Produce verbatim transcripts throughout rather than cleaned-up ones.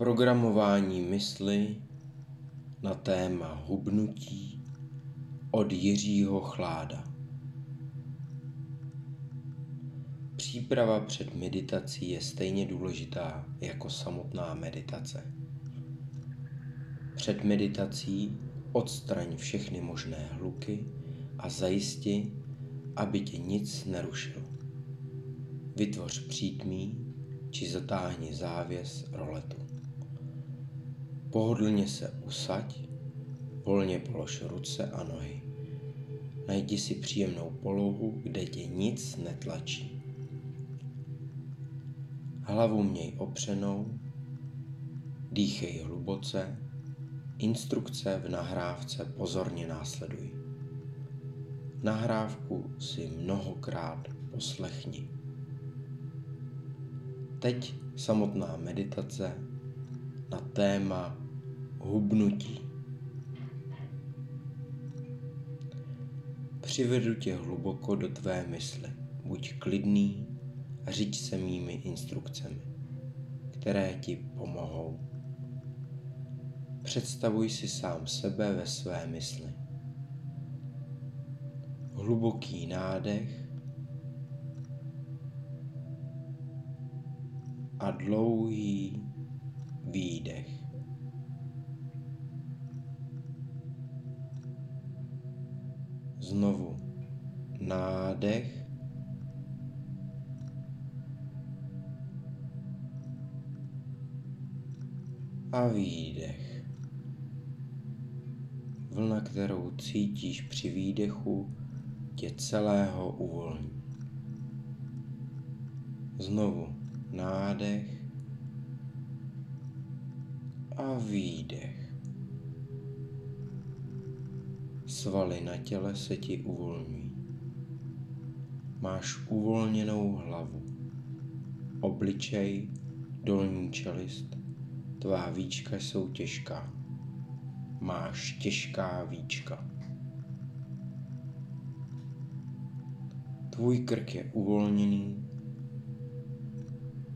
Programování mysli na téma hubnutí od Jiřího Chláda. Příprava před meditací je stejně důležitá jako samotná meditace. Před meditací odstraň všechny možné hluky a zajisti, aby tě nic nerušilo. Vytvoř přítmí či zatáhni závěs roletu. Pohodlně se usaď, volně polož ruce a nohy. Najdi si příjemnou polohu, kde tě nic netlačí. Hlavu měj opřenou, dýchej hluboce, instrukce v nahrávce pozorně následuj. Nahrávku si mnohokrát poslechni. Teď samotná meditace na téma hubnutí. Přivedu tě hluboko do tvé mysli. Buď klidný a řiď se mými instrukcemi, které ti pomohou. Představuj si sám sebe ve své mysli. Hluboký nádech a dlouhý výdech. Znovu nádech a výdech. Vlna, kterou cítíš při výdechu, tě celého uvolní. Znovu nádech a výdech. Svaly na těle se ti uvolňují. Máš uvolněnou hlavu, obličej, dolní čelist, tvá víčka jsou těžká. Máš těžká víčka. Tvůj krk je uvolněný,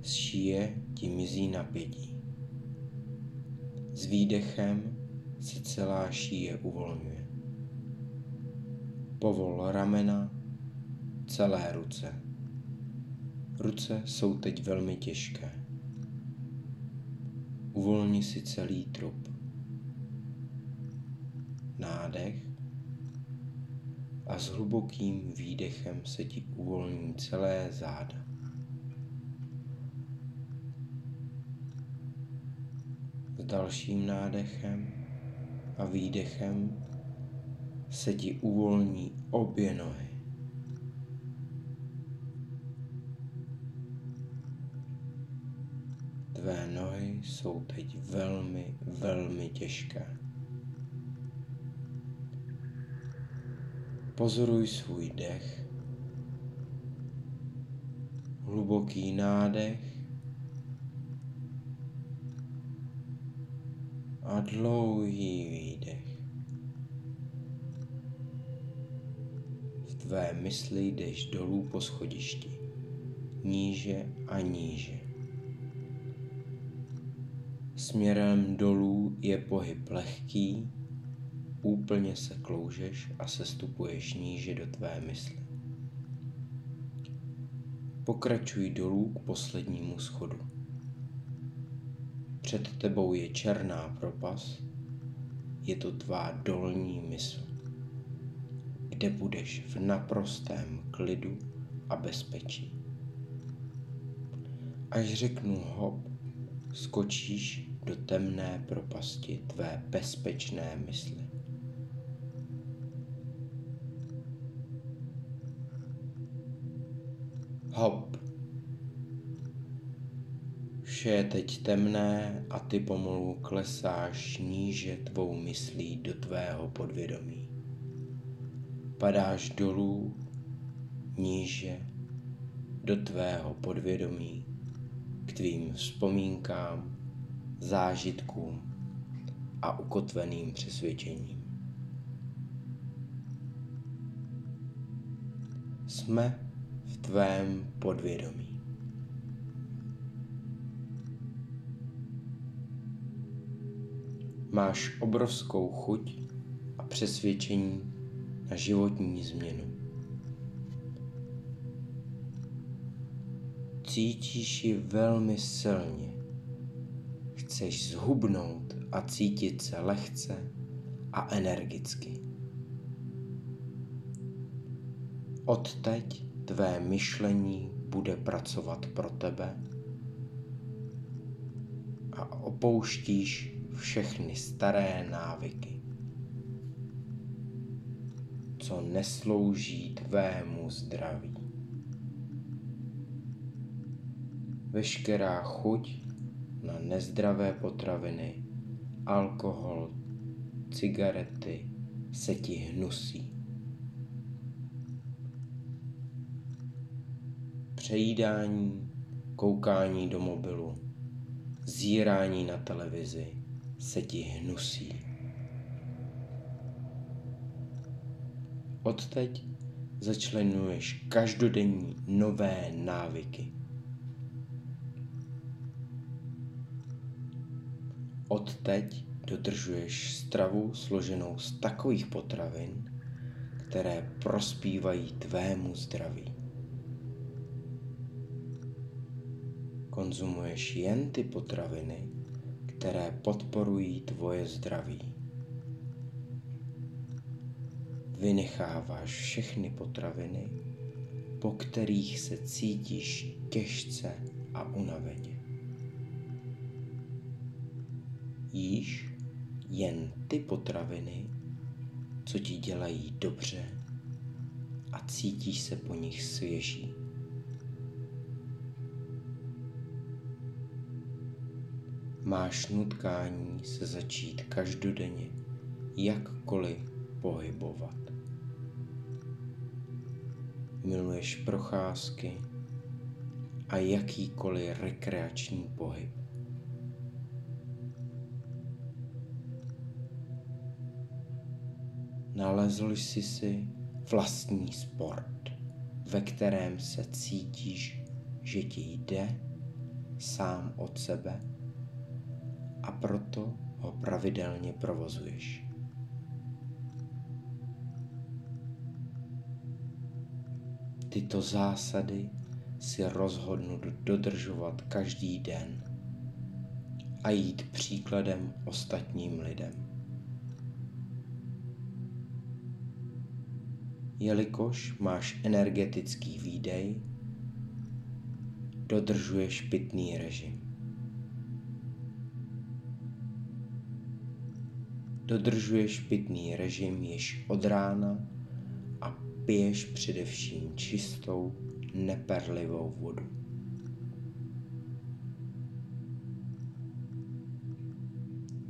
z šíje ti mizí napětí. S výdechem se celá šíje uvolňuje. Povol ramena, celé ruce. Ruce jsou teď velmi těžké. Uvolni si celý trup. Nádech a s hlubokým výdechem se ti uvolní celé záda. Dalším nádechem a výdechem se ti uvolní obě nohy. Tvé nohy jsou teď velmi, velmi těžké. Pozoruj svůj dech. Hluboký nádech a dlouhý výdech. V tvé mysli jdeš dolů po schodišti, níže a níže. Směrem dolů je pohyb lehký, úplně se kloužeš a sestupuješ níže do tvé mysli. Pokračuj dolů k poslednímu schodu. Před tebou je černá propast, je to tvá dolní mysl, kde budeš v naprostém klidu a bezpečí. Až řeknu hop, skočíš do temné propasti tvé bezpečné mysli. Hop. Vše je teď temné a ty pomalu klesáš níže tvou myslí do tvého podvědomí. Padáš dolů, níže, do tvého podvědomí, k tvým vzpomínkám, zážitkům a ukotveným přesvědčením. Jsme v tvém podvědomí. máš obrovskou chuť a přesvědčení na životní změnu. Cítíš ji velmi silně. Chceš zhubnout a cítit se lehce a energicky. Odteď tvé myšlení bude pracovat pro tebe a opouštíš všechny staré návyky, co neslouží tvému zdraví. Veškerá chuť na nezdravé potraviny, alkohol, cigarety se ti hnusí. Přejídání, koukání do mobilu, zírání na televizi se ti hnusí. Odteď začlenuješ každodenní nové návyky. Odteď dodržuješ stravu složenou z takových potravin, které prospívají tvému zdraví. Konzumuješ jen ty potraviny, které podporují tvoje zdraví. Vynecháváš všechny potraviny, po kterých se cítíš těžce a unaveně. Jíš jen ty potraviny, co ti dělají dobře a cítíš se po nich svěží. Máš nutkání se začít každodenně jakkoliv pohybovat. Miluješ procházky a jakýkoliv rekreační pohyb. Nalezl jsi si vlastní sport, ve kterém se cítíš, že ti jde sám od sebe, a proto ho pravidelně provozuješ. Tyto zásady si rozhodnu dodržovat každý den a jít příkladem ostatním lidem. Jelikož máš energetický výdej, dodržuješ pitný režim. Dodržuješ pitný režim již od rána a piješ především čistou, neperlivou vodu.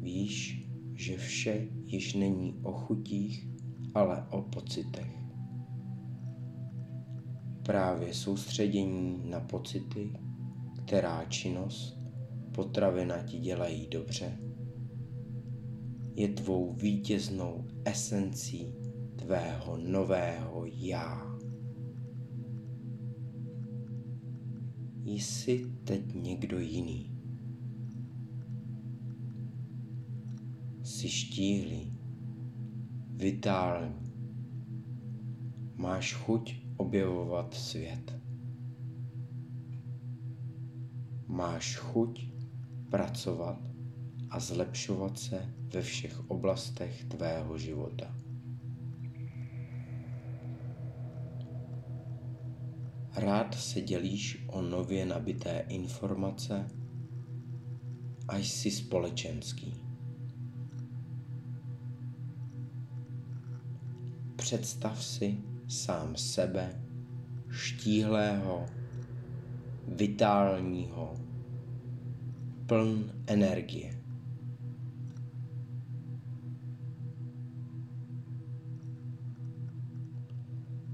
Víš, že vše již není o chutích, ale o pocitech. Právě soustředění na pocity, která činnost, potravina ti dělají dobře, je tvou vítěznou esencí tvého nového já. Jsi teď někdo jiný. Jsi štíhlý, vitální. Máš chuť objevovat svět. Máš chuť pracovat a zlepšovat se ve všech oblastech tvého života. Rád se dělíš o nově nabité informace a jsi společenský. Představ si sám sebe, štíhlého, vitálního, pln energie.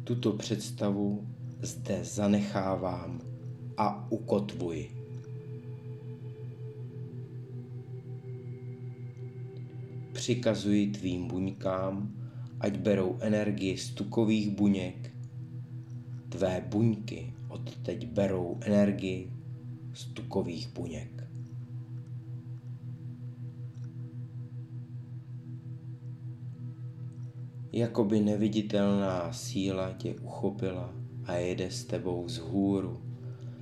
Tuto představu zde zanechávám a ukotvuji. Přikazuji tvým buňkám, ať berou energii z tukových buněk. Tvé buňky odteď berou energii z tukových buněk. Jakoby neviditelná síla tě uchopila a jede s tebou vzhůru,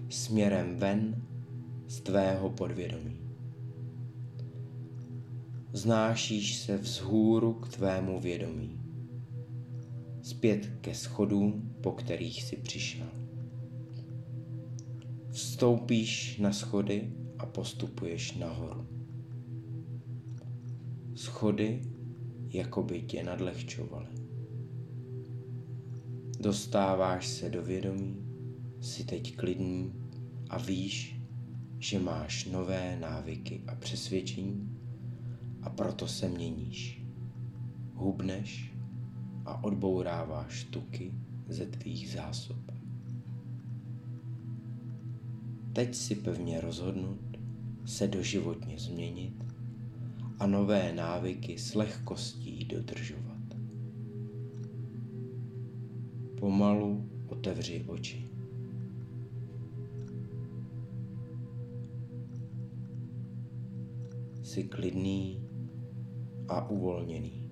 směrem ven z tvého podvědomí. Znášíš se vzhůru k tvému vědomí, zpět ke schodům, po kterých jsi přišel. Vstoupíš na schody a postupuješ nahoru. Schody jakoby tě nadlehčovaly. Dostáváš se do vědomí, jsi teď klidný a víš, že máš nové návyky a přesvědčení, a proto se měníš. Hubneš a odbouráváš tuky ze tvých zásob. Teď si pevně rozhodnut se doživotně změnit a nové návyky s lehkostí dodržovat. Pomalu otevři oči. Jsi klidný a uvolněný.